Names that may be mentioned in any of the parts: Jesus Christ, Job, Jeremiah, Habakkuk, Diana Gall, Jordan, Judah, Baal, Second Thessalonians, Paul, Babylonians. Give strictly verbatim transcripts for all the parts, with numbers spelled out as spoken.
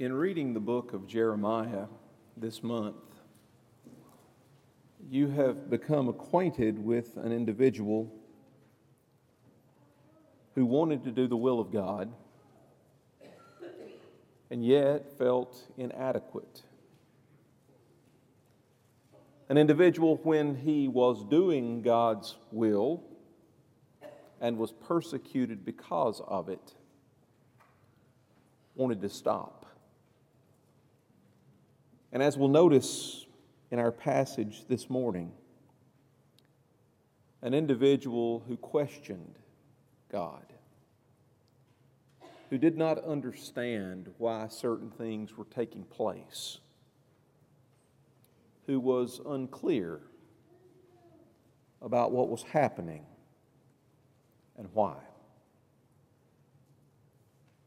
In reading the book of Jeremiah this month, you have become acquainted with an individual who wanted to do the will of God and yet felt inadequate. An individual, when he was doing God's will and was persecuted because of it, wanted to stop. And as we'll notice in our passage this morning, an individual who questioned God, who did not understand why certain things were taking place, who was unclear about what was happening and why.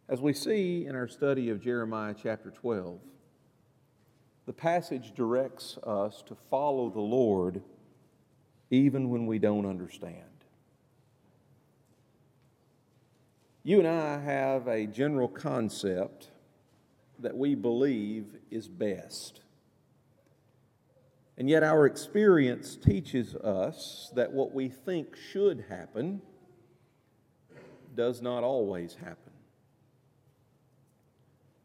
As we see in our study of Jeremiah chapter twelve, the passage directs us to follow the Lord even when we don't understand. You and I have a general concept that we believe is best. And yet our experience teaches us that what we think should happen does not always happen.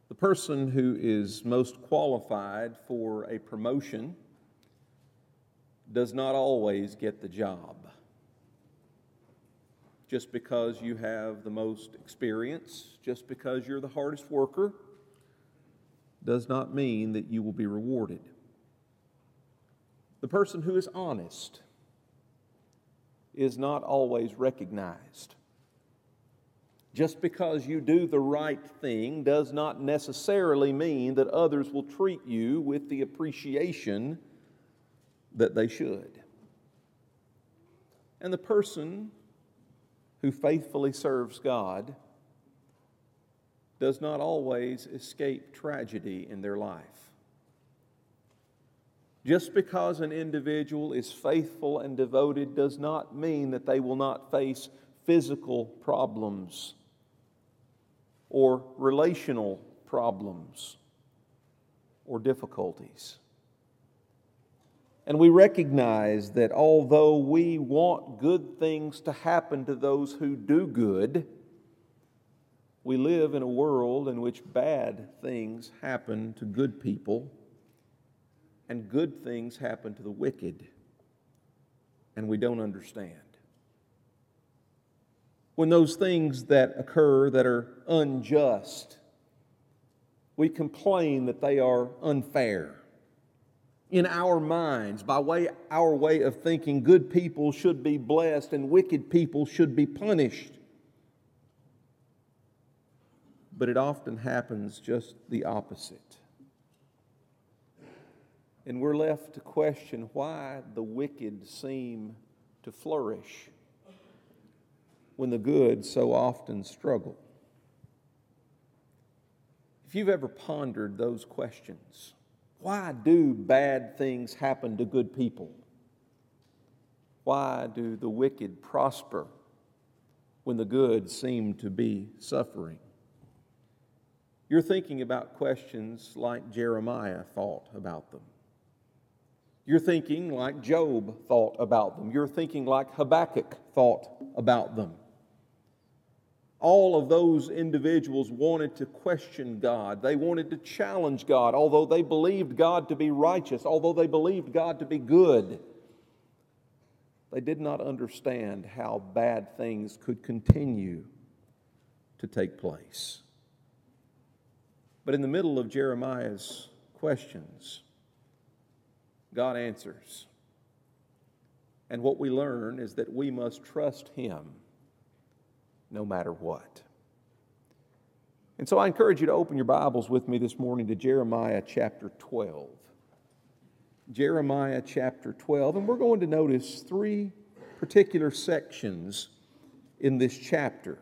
The person who is most qualified for a promotion does not always get the job. Just because you have the most experience, just because you're the hardest worker, does not mean that you will be rewarded. The person who is honest is not always recognized. Just because you do the right thing does not necessarily mean that others will treat you with the appreciation that they should. And the person who faithfully serves God does not always escape tragedy in their life. Just because an individual is faithful and devoted does not mean that they will not face physical problems or relational problems or difficulties. And we recognize that although we want good things to happen to those who do good, we live in a world in which bad things happen to good people and good things happen to the wicked, and we don't understand. When those things that occur that are unjust, we complain that they are unfair. In our minds, by way our way of thinking, good people should be blessed and wicked people should be punished. But it often happens just the opposite. And we're left to question why the wicked seem to flourish when the good so often struggle. If you've ever pondered those questions, why do bad things happen to good people? Why do the wicked prosper when the good seem to be suffering? You're thinking about questions like Jeremiah thought about them. You're thinking like Job thought about them. You're thinking like Habakkuk thought about them. All of those individuals wanted to question God. They wanted to challenge God, although they believed God to be righteous, although they believed God to be good. They did not understand how bad things could continue to take place. But in the middle of Jeremiah's questions, God answers. And what we learn is that we must trust Him no matter what. And so I encourage you to open your Bibles with me this morning to Jeremiah chapter twelve. Jeremiah chapter twelve. And we're going to notice three particular sections in this chapter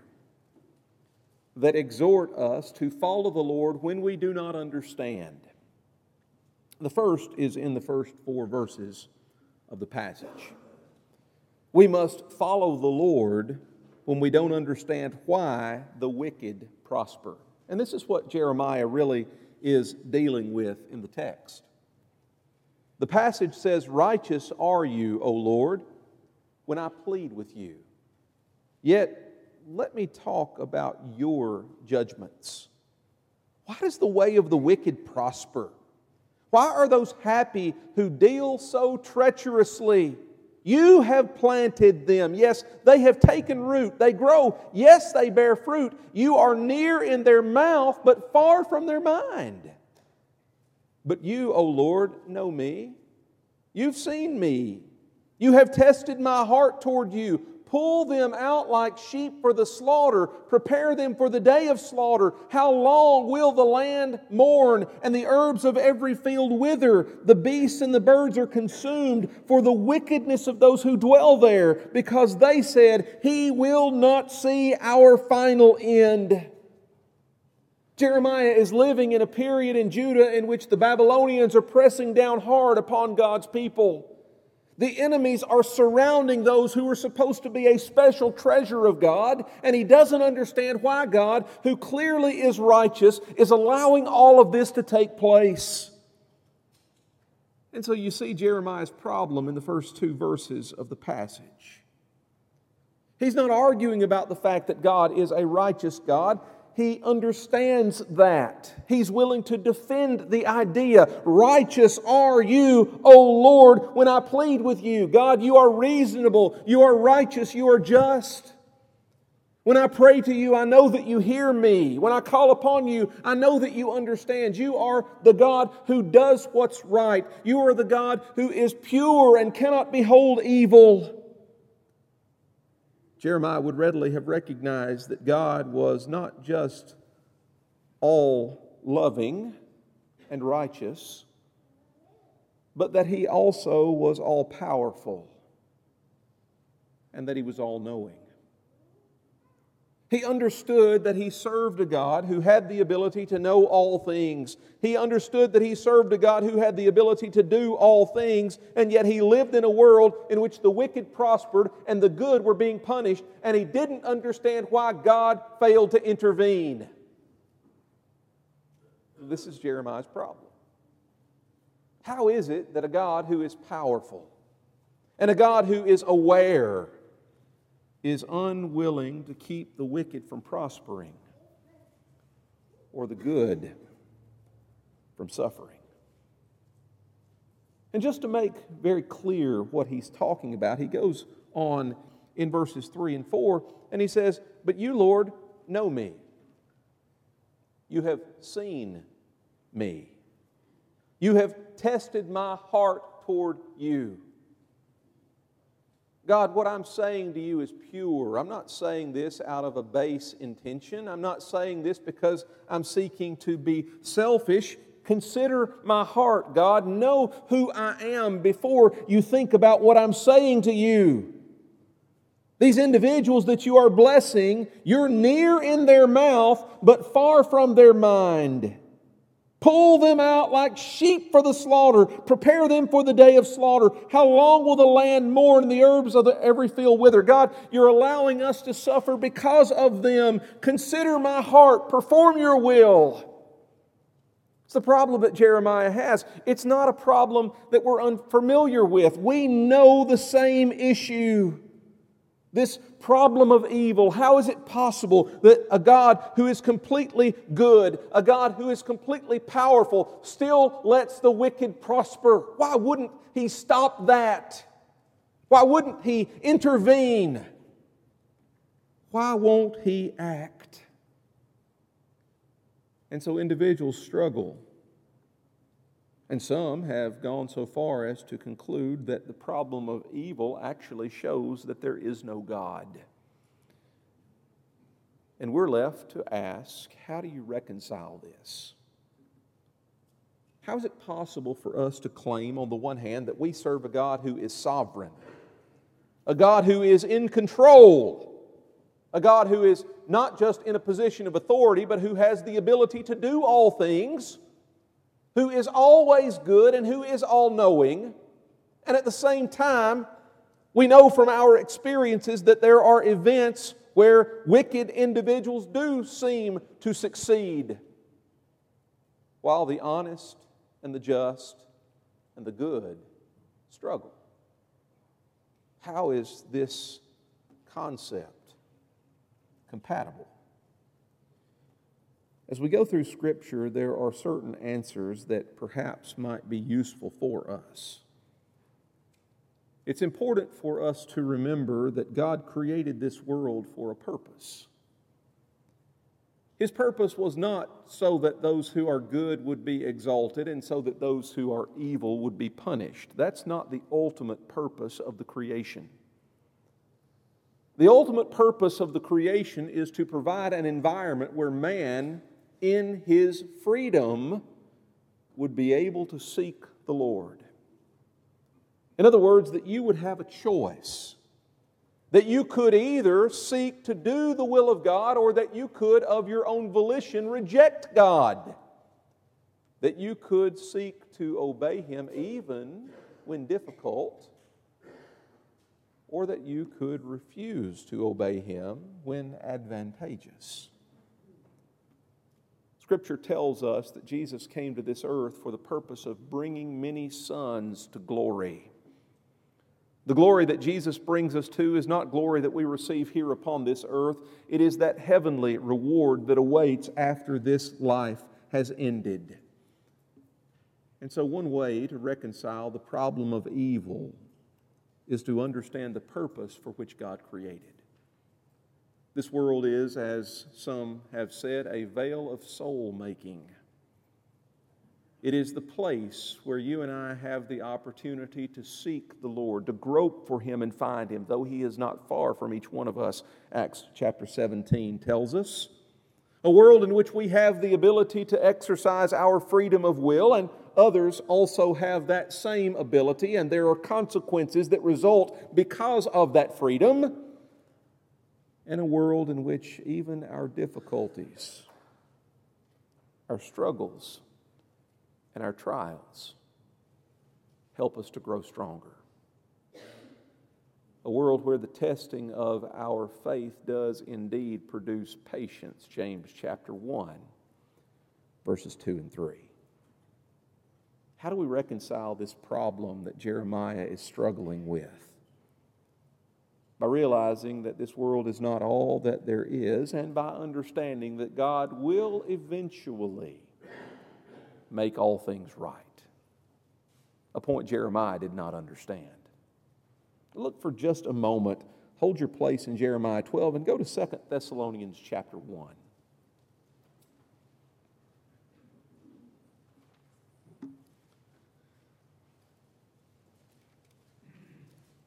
that exhort us to follow the Lord when we do not understand. The first is in the first four verses of the passage. We must follow the Lord when we don't understand why the wicked prosper. And this is what Jeremiah really is dealing with in the text. The passage says, "Righteous are you, O Lord, when I plead with you. Yet, let me talk about your judgments. Why does the way of the wicked prosper? Why are those happy who deal so treacherously? You have planted them. Yes, they have taken root. They grow. Yes, they bear fruit. You are near in their mouth, but far from their mind. But you, O Lord, know me. You've seen me. You have tested my heart toward you. Pull them out like sheep for the slaughter. Prepare them for the day of slaughter. How long will the land mourn, and the herbs of every field wither? The beasts and the birds are consumed for the wickedness of those who dwell there, because they said, He will not see our final end." Jeremiah is living in a period in Judah in which the Babylonians are pressing down hard upon God's people. The enemies are surrounding those who are supposed to be a special treasure of God, and he doesn't understand why God, who clearly is righteous, is allowing all of this to take place. And so you see Jeremiah's problem in the first two verses of the passage. He's not arguing about the fact that God is a righteous God. He understands that. He's willing to defend the idea. Righteous are you, O Lord, when I plead with you. God, you are reasonable. You are righteous. You are just. When I pray to you, I know that you hear me. When I call upon you, I know that you understand. You are the God who does what's right. You are the God who is pure and cannot behold evil. Jeremiah would readily have recognized that God was not just all-loving and righteous, but that He also was all-powerful and that He was all-knowing. He understood that he served a God who had the ability to know all things. He understood that he served a God who had the ability to do all things, and yet he lived in a world in which the wicked prospered and the good were being punished, and he didn't understand why God failed to intervene. This is Jeremiah's problem. How is it that a God who is powerful and a God who is aware is unwilling to keep the wicked from prospering or the good from suffering? And just to make very clear what he's talking about, he goes on in verses three and four, and he says, "But you, Lord, know me. You have seen me. You have tested my heart toward you." God, what I'm saying to you is pure. I'm not saying this out of a base intention. I'm not saying this because I'm seeking to be selfish. Consider my heart, God. Know who I am before you think about what I'm saying to you. These individuals that you are blessing, you're near in their mouth, but far from their mind. Pull them out like sheep for the slaughter. Prepare them for the day of slaughter. How long will the land mourn and the herbs of the every field wither? God, you're allowing us to suffer because of them. Consider my heart. Perform your will. It's the problem that Jeremiah has. It's not a problem that we're unfamiliar with. We know the same issue. This problem of evil. How is it possible that a God who is completely good, a God who is completely powerful, still lets the wicked prosper? Why wouldn't He stop that? Why wouldn't He intervene? Why won't He act? And so individuals struggle. And some have gone so far as to conclude that the problem of evil actually shows that there is no God. And we're left to ask, how do you reconcile this? How is it possible for us to claim, on the one hand, that we serve a God who is sovereign, a God who is in control, a God who is not just in a position of authority, but who has the ability to do all things, who is always good and who is all-knowing, and at the same time, we know from our experiences that there are events where wicked individuals do seem to succeed, while the honest and the just and the good struggle. How is this concept compatible? As we go through Scripture, there are certain answers that perhaps might be useful for us. It's important for us to remember that God created this world for a purpose. His purpose was not so that those who are good would be exalted and so that those who are evil would be punished. That's not the ultimate purpose of the creation. The ultimate purpose of the creation is to provide an environment where man, in his freedom, would be able to seek the Lord. In other words, that you would have a choice. That you could either seek to do the will of God, or that you could, of your own volition, reject God. That you could seek to obey Him even when difficult, or that you could refuse to obey Him when advantageous. Scripture tells us that Jesus came to this earth for the purpose of bringing many sons to glory. The glory that Jesus brings us to is not glory that we receive here upon this earth. It is that heavenly reward that awaits after this life has ended. And so one way to reconcile the problem of evil is to understand the purpose for which God created. This world is, as some have said, a veil of soul-making. It is the place where you and I have the opportunity to seek the Lord, to grope for Him and find Him, though He is not far from each one of us, Acts chapter seventeen tells us. A world in which we have the ability to exercise our freedom of will, and others also have that same ability, and there are consequences that result because of that freedom. And a world in which even our difficulties, our struggles, and our trials help us to grow stronger. A world where the testing of our faith does indeed produce patience, James chapter one, verses two and three. How do we reconcile this problem that Jeremiah is struggling with? By realizing that this world is not all that there is, and by understanding that God will eventually make all things right. A point Jeremiah did not understand. Look for just a moment. Hold your place in Jeremiah twelve and go to Second Thessalonians chapter one.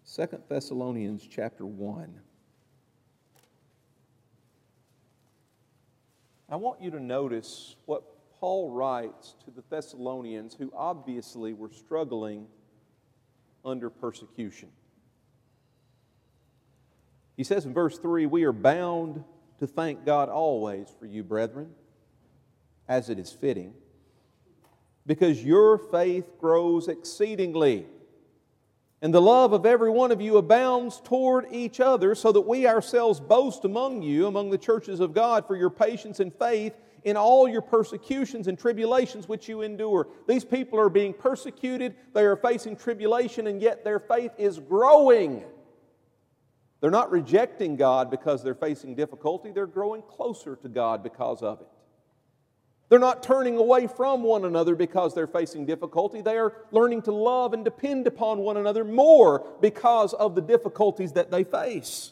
Second Thessalonians chapter one. I want you to notice what Paul writes to the Thessalonians, who obviously were struggling under persecution. He says in verse three, "We are bound to thank God always for you, brethren, as it is fitting, because your faith grows exceedingly, and the love of every one of you abounds toward each other, so that we ourselves boast among you, among the churches of God, for your patience and faith in all your persecutions and tribulations which you endure." These people are being persecuted, they are facing tribulation, and yet their faith is growing. They're not rejecting God because they're facing difficulty, they're growing closer to God because of it. They're not turning away from one another because they're facing difficulty, they are learning to love and depend upon one another more because of the difficulties that they face.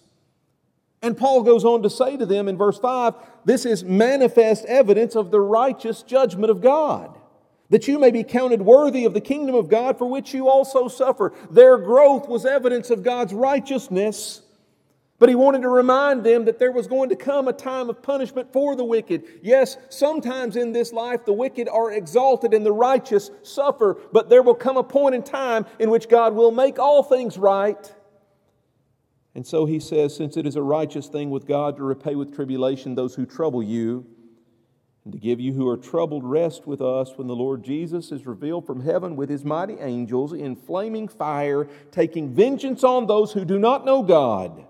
And Paul goes on to say to them in verse five, "This is manifest evidence of the righteous judgment of God, that you may be counted worthy of the kingdom of God for which you also suffer." Their growth was evidence of God's righteousness, but he wanted to remind them that there was going to come a time of punishment for the wicked. Yes, sometimes in this life the wicked are exalted and the righteous suffer, but there will come a point in time in which God will make all things right. And so he says, "Since it is a righteous thing with God to repay with tribulation those who trouble you, and to give you who are troubled rest with us when the Lord Jesus is revealed from heaven with His mighty angels in flaming fire, taking vengeance on those who do not know God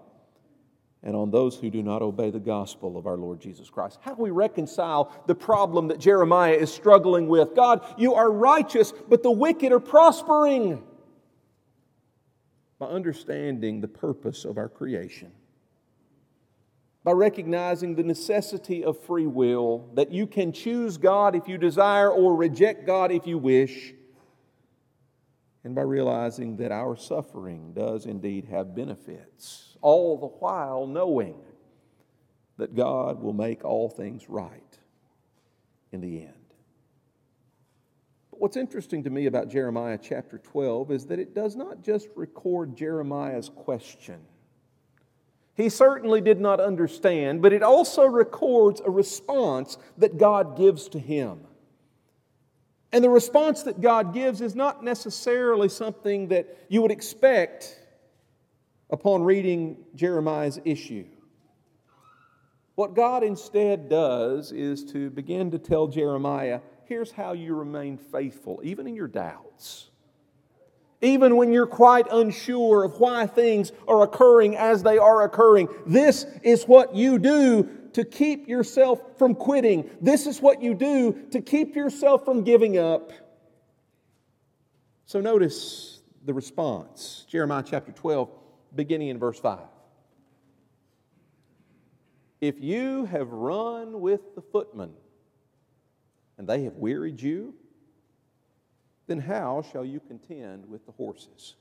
and on those who do not obey the gospel of our Lord Jesus Christ. How do we reconcile the problem that Jeremiah is struggling with? God, you are righteous, but the wicked are prospering. By understanding the purpose of our creation. By recognizing the necessity of free will, that you can choose God if you desire or reject God if you wish. And by realizing that our suffering does indeed have benefits, all the while knowing that God will make all things right in the end. But what's interesting to me about Jeremiah chapter twelve is that it does not just record Jeremiah's question. He certainly did not understand, but it also records a response that God gives to him. And the response that God gives is not necessarily something that you would expect upon reading Jeremiah's issue. What God instead does is to begin to tell Jeremiah, here's how you remain faithful, even in your doubts. Even when you're quite unsure of why things are occurring as they are occurring, this is what you do to keep yourself from quitting. This is what you do to keep yourself from giving up. So notice the response. Jeremiah chapter twelve, beginning in verse five. If you have run with the footmen, and they have wearied you, then how shall you contend with the horses?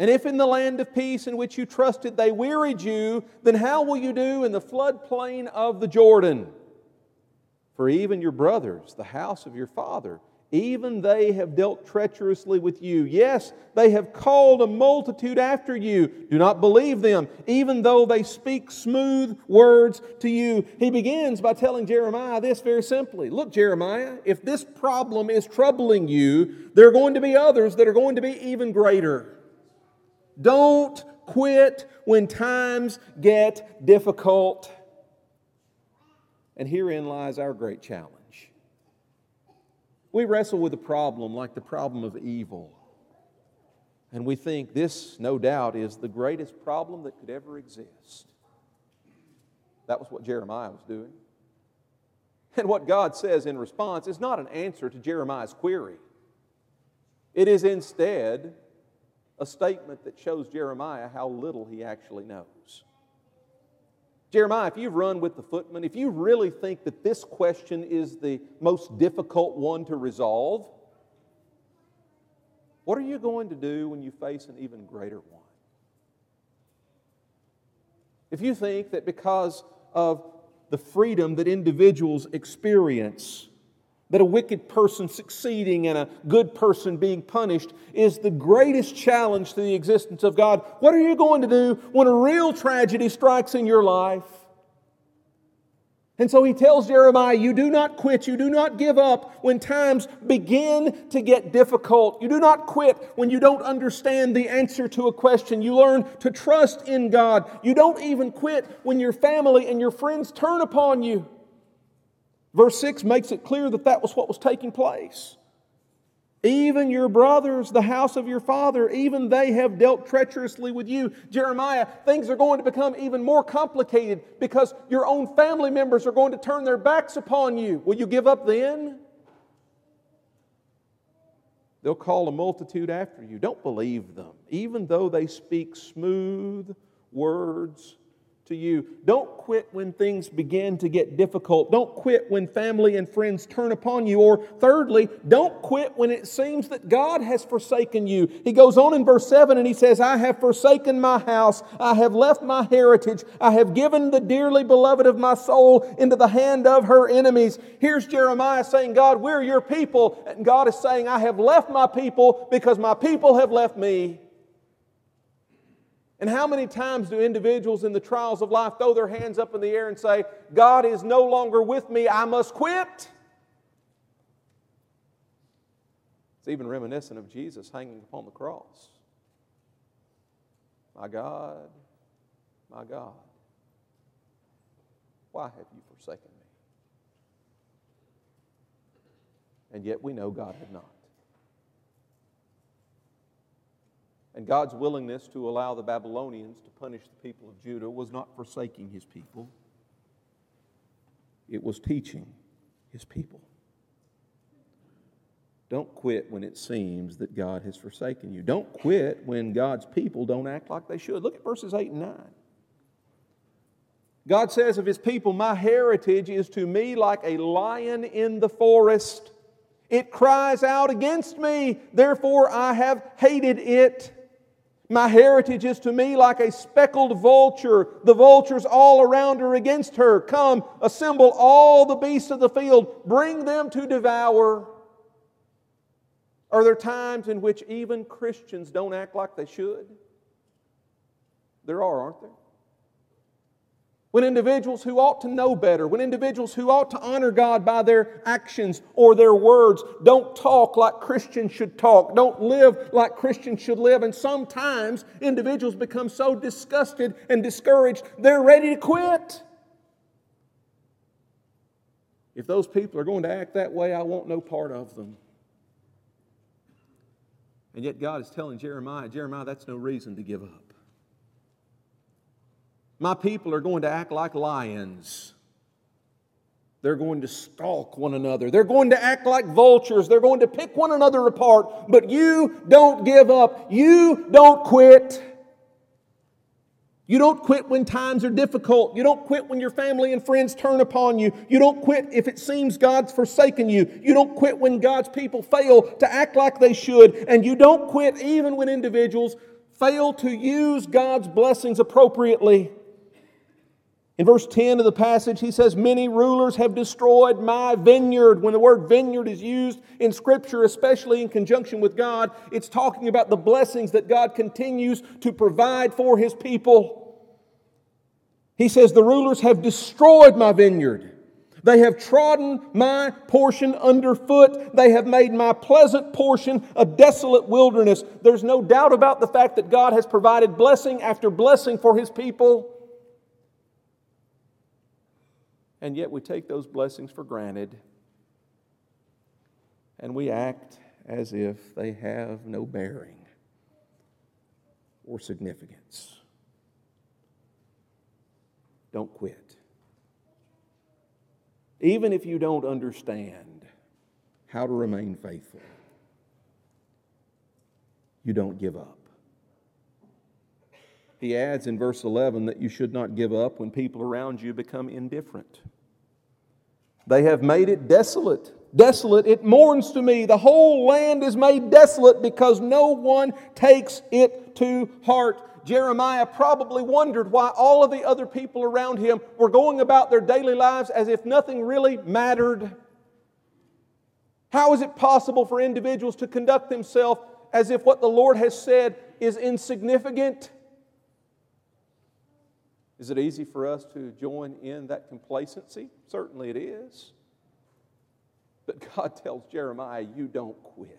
And if in the land of peace in which you trusted they wearied you, then how will you do in the floodplain of the Jordan? For even your brothers, the house of your father, even they have dealt treacherously with you. Yes, they have called a multitude after you. Do not believe them, even though they speak smooth words to you. He begins by telling Jeremiah this very simply. Look, Jeremiah, if this problem is troubling you, there are going to be others that are going to be even greater. Don't quit when times get difficult. And herein lies our great challenge. We wrestle with a problem like the problem of evil. And we think this, no doubt, is the greatest problem that could ever exist. That was what Jeremiah was doing. And what God says in response is not an answer to Jeremiah's query. It is instead a statement that shows Jeremiah how little he actually knows. Jeremiah, if you've run with the footmen, if you really think that this question is the most difficult one to resolve, what are you going to do when you face an even greater one? If you think that because of the freedom that individuals experience, that a wicked person succeeding and a good person being punished is the greatest challenge to the existence of God, what are you going to do when a real tragedy strikes in your life? And so he tells Jeremiah, you do not quit, you do not give up when times begin to get difficult. You do not quit when you don't understand the answer to a question. You learn to trust in God. You don't even quit when your family and your friends turn upon you. Verse six makes it clear that that was what was taking place. Even your brothers, the house of your father, even they have dealt treacherously with you. Jeremiah, things are going to become even more complicated because your own family members are going to turn their backs upon you. Will you give up then? They'll call a multitude after you. Don't believe them, even though they speak smooth words to you. Don't quit when things begin to get difficult. Don't quit when family and friends turn upon you. Or thirdly, don't quit when it seems that God has forsaken you. He goes on in verse seven and he says, I have forsaken my house. I have left my heritage. I have given the dearly beloved of my soul into the hand of her enemies. Here's Jeremiah saying, God, we're your people. And God is saying, I have left my people because my people have left me. And how many times do individuals in the trials of life throw their hands up in the air and say, God is no longer with me, I must quit? It's even reminiscent of Jesus hanging upon the cross. My God, my God, why have you forsaken me? And yet we know God had not. And God's willingness to allow the Babylonians to punish the people of Judah was not forsaking His people. It was teaching His people. Don't quit when it seems that God has forsaken you. Don't quit when God's people don't act like they should. Look at verses eight and nine. God says of His people, "My heritage is to me like a lion in the forest. It cries out against me, therefore I have hated it. My heritage is to me like a speckled vulture. The vultures all around are against her. Come, assemble all the beasts of the field. Bring them to devour." Are there times in which even Christians don't act like they should? There are, aren't there? When individuals who ought to know better, when individuals who ought to honor God by their actions or their words don't talk like Christians should talk, don't live like Christians should live, and sometimes individuals become so disgusted and discouraged, they're ready to quit. If those people are going to act that way, I want no part of them. And yet God is telling Jeremiah, Jeremiah, that's no reason to give up. My people are going to act like lions. They're going to stalk one another. They're going to act like vultures. They're going to pick one another apart. But you don't give up. You don't quit. You don't quit when times are difficult. You don't quit when your family and friends turn upon you. You don't quit if it seems God's forsaken you. You don't quit when God's people fail to act like they should. And you don't quit even when individuals fail to use God's blessings appropriately. In verse ten of the passage, he says, "Many rulers have destroyed my vineyard." When the word vineyard is used in Scripture, especially in conjunction with God, it's talking about the blessings that God continues to provide for His people. He says, "The rulers have destroyed my vineyard. They have trodden my portion underfoot. They have made my pleasant portion a desolate wilderness." There's no doubt about the fact that God has provided blessing after blessing for His people. And yet we take those blessings for granted. And we act as if they have no bearing or significance. Don't quit. Even if you don't understand how to remain faithful, you don't give up. He adds in verse eleven that you should not give up when people around you become indifferent. "They have made it desolate. Desolate, it mourns to me. The whole land is made desolate because no one takes it to heart." Jeremiah probably wondered why all of the other people around him were going about their daily lives as if nothing really mattered. How is it possible for individuals to conduct themselves as if what the Lord has said is insignificant? Is it easy for us to join in that complacency? Certainly it is. But God tells Jeremiah, you don't quit.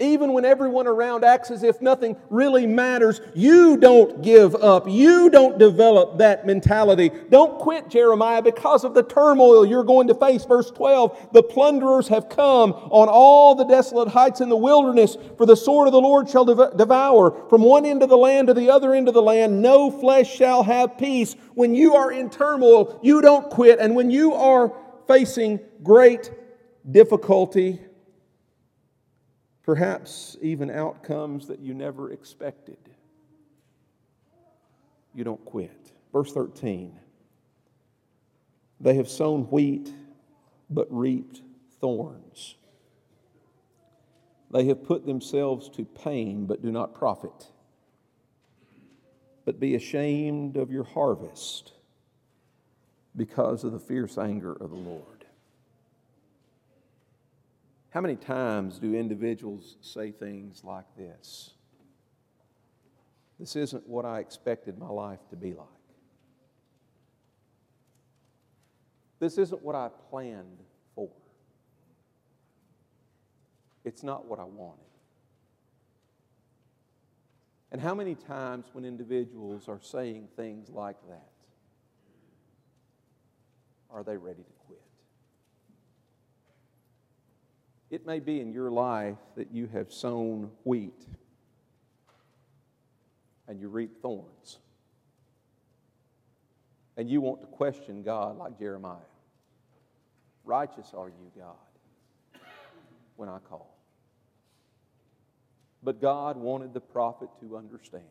Even when everyone around acts as if nothing really matters, you don't give up. You don't develop that mentality. Don't quit, Jeremiah, because of the turmoil you're going to face. Verse twelve, "The plunderers have come on all the desolate heights in the wilderness, for the sword of the Lord shall devour. From one end of the land to the other end of the land, no flesh shall have peace." When you are in turmoil, you don't quit. And when you are facing great difficulty, perhaps even outcomes that you never expected, you don't quit. Verse thirteen, "They have sown wheat but reaped thorns. They have put themselves to pain but do not profit. But be ashamed of your harvest because of the fierce anger of the Lord." How many times do individuals say things like this? "This isn't what I expected my life to be like. This isn't what I planned for. It's not what I wanted." And how many times when individuals are saying things like that, are they ready to quit? It may be in your life that you have sown wheat and you reap thorns. And you want to question God like Jeremiah. Righteous are you, God, when I call. But God wanted the prophet to understand.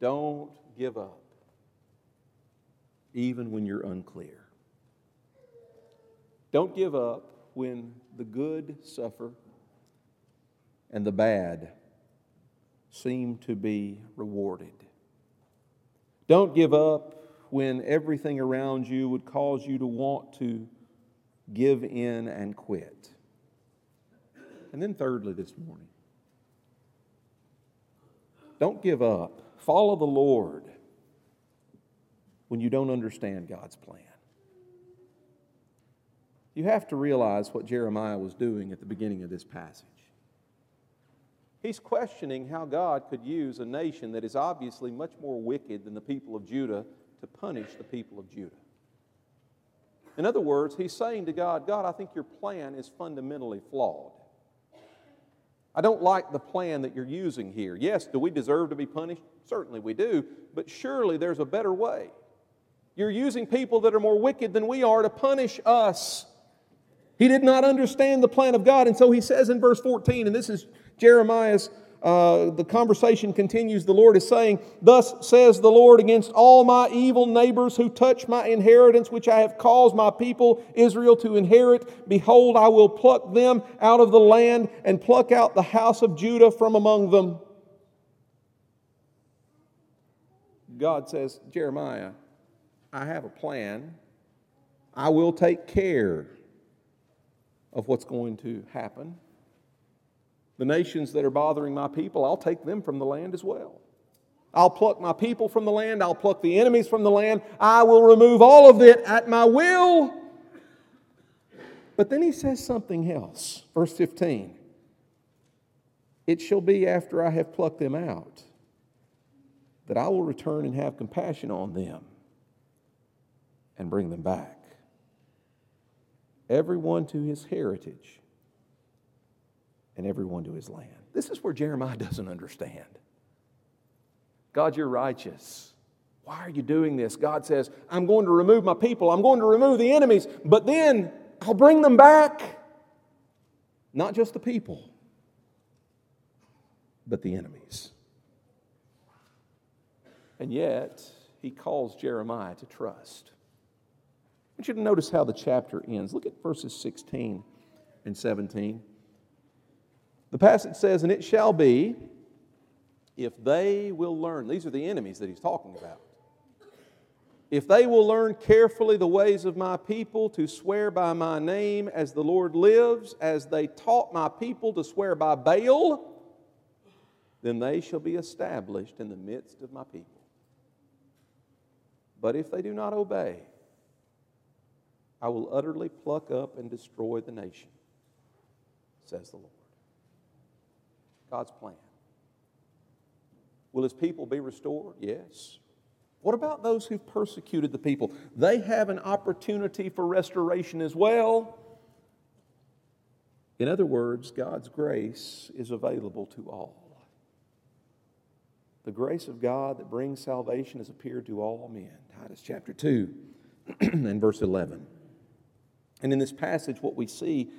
Don't give up, even when you're unclear. Don't give up when the good suffer and the bad seem to be rewarded. Don't give up when everything around you would cause you to want to give in and quit. And then thirdly this morning, don't give up. Follow the Lord when you don't understand God's plan. You have to realize what Jeremiah was doing at the beginning of this passage. He's questioning how God could use a nation that is obviously much more wicked than the people of Judah to punish the people of Judah. In other words, he's saying to God, God, I think your plan is fundamentally flawed. I don't like the plan that you're using here. Yes, do we deserve to be punished? Certainly we do, but surely there's a better way. You're using people that are more wicked than we are to punish us. He did not understand the plan of God, and so he says in verse fourteen, and this is Jeremiah's, uh, the conversation continues, the Lord is saying, thus says the Lord, against all my evil neighbors who touch my inheritance, which I have caused my people Israel to inherit, behold, I will pluck them out of the land and pluck out the house of Judah from among them. God says, Jeremiah, I have a plan. I will take care of what's going to happen. The nations that are bothering my people, I'll take them from the land as well. I'll pluck my people from the land. I'll pluck the enemies from the land. I will remove all of it at my will. But then he says something else. Verse fifteen. It shall be after I have plucked them out that I will return and have compassion on them and bring them back. Everyone to his heritage, and everyone to his land. This is where Jeremiah doesn't understand. God, you're righteous. Why are you doing this? God says, I'm going to remove my people. I'm going to remove the enemies. But then I'll bring them back. Not just the people, but the enemies. And yet, he calls Jeremiah to trust. I want you to notice how the chapter ends. Look at verses sixteen and seventeen. The passage says, and it shall be, if they will learn. These are the enemies that he's talking about. If they will learn carefully the ways of my people to swear by my name as the Lord lives, as they taught my people to swear by Baal, then they shall be established in the midst of my people. But if they do not obey, I will utterly pluck up and destroy the nation, says the Lord. God's plan. Will His people be restored? Yes. What about those who persecuted the people? They have an opportunity for restoration as well. In other words, God's grace is available to all. The grace of God that brings salvation has appeared to all men. Titus chapter two and verse eleven. And in this passage, what we see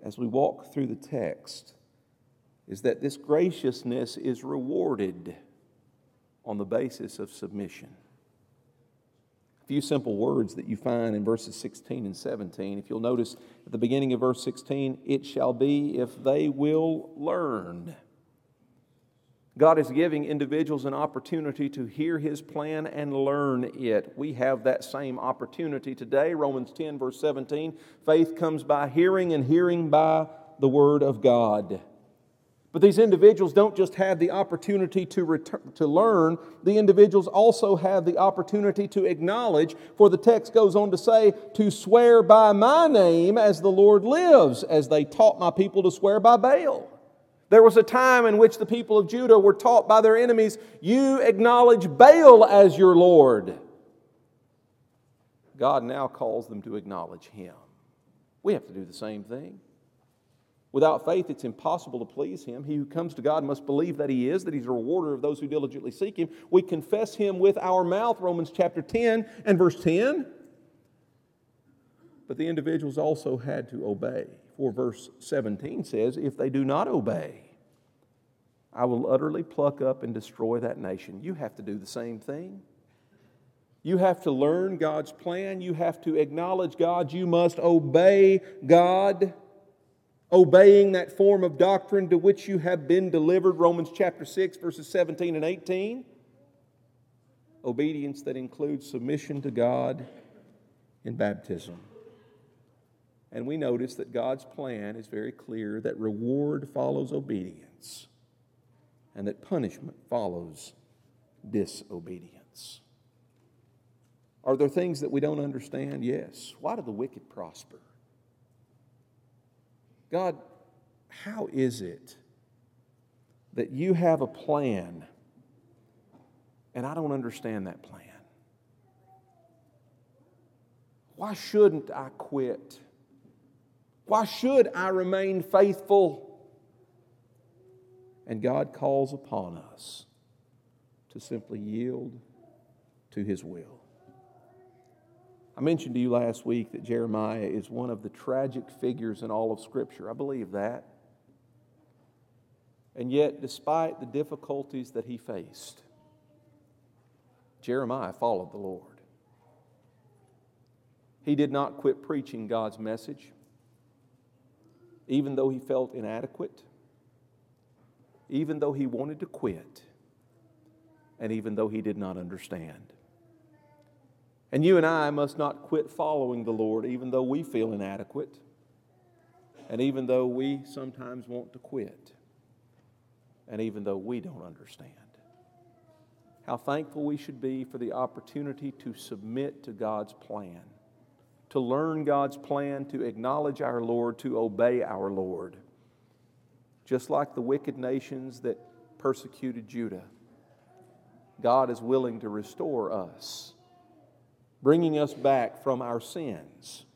as we walk through the text is that this graciousness is rewarded on the basis of submission. A few simple words that you find in verses sixteen and seventeen. If you'll notice at the beginning of verse sixteen, it shall be if they will learn. God is giving individuals an opportunity to hear His plan and learn it. We have that same opportunity today. Romans ten, verse seventeen, faith comes by hearing and hearing by the Word of God. But these individuals don't just have the opportunity to return, to learn. The individuals also have the opportunity to acknowledge. For the text goes on to say, to swear by my name as the Lord lives, as they taught my people to swear by Baal. There was a time in which the people of Judah were taught by their enemies, you acknowledge Baal as your Lord. God now calls them to acknowledge Him. We have to do the same thing. Without faith, it's impossible to please Him. He who comes to God must believe that He is, that He's a rewarder of those who diligently seek Him. We confess Him with our mouth, Romans chapter ten and verse ten. But the individuals also had to obey. For verse seventeen says, if they do not obey, I will utterly pluck up and destroy that nation. You have to do the same thing. You have to learn God's plan. You have to acknowledge God. You must obey God, obeying that form of doctrine to which you have been delivered. Romans chapter six, verses seventeen and eighteen. Obedience that includes submission to God in baptism. And we notice that God's plan is very clear, that reward follows obedience and that punishment follows disobedience. Are there things that we don't understand? Yes. Why do the wicked prosper? God, how is it that you have a plan and I don't understand that plan? Why shouldn't I quit? Why should I remain faithful? And God calls upon us to simply yield to His will. I mentioned to you last week that Jeremiah is one of the tragic figures in all of Scripture. I believe that. And yet, despite the difficulties that he faced, Jeremiah followed the Lord. He did not quit preaching God's message, even though he felt inadequate, even though he wanted to quit, and even though he did not understand. And you and I must not quit following the Lord even though we feel inadequate and even though we sometimes want to quit and even though we don't understand. How thankful we should be for the opportunity to submit to God's plan, to learn God's plan, to acknowledge our Lord, to obey our Lord. Just like the wicked nations that persecuted Judah, God is willing to restore us, bringing us back from our sins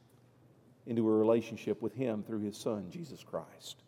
into a relationship with Him through His Son, Jesus Christ.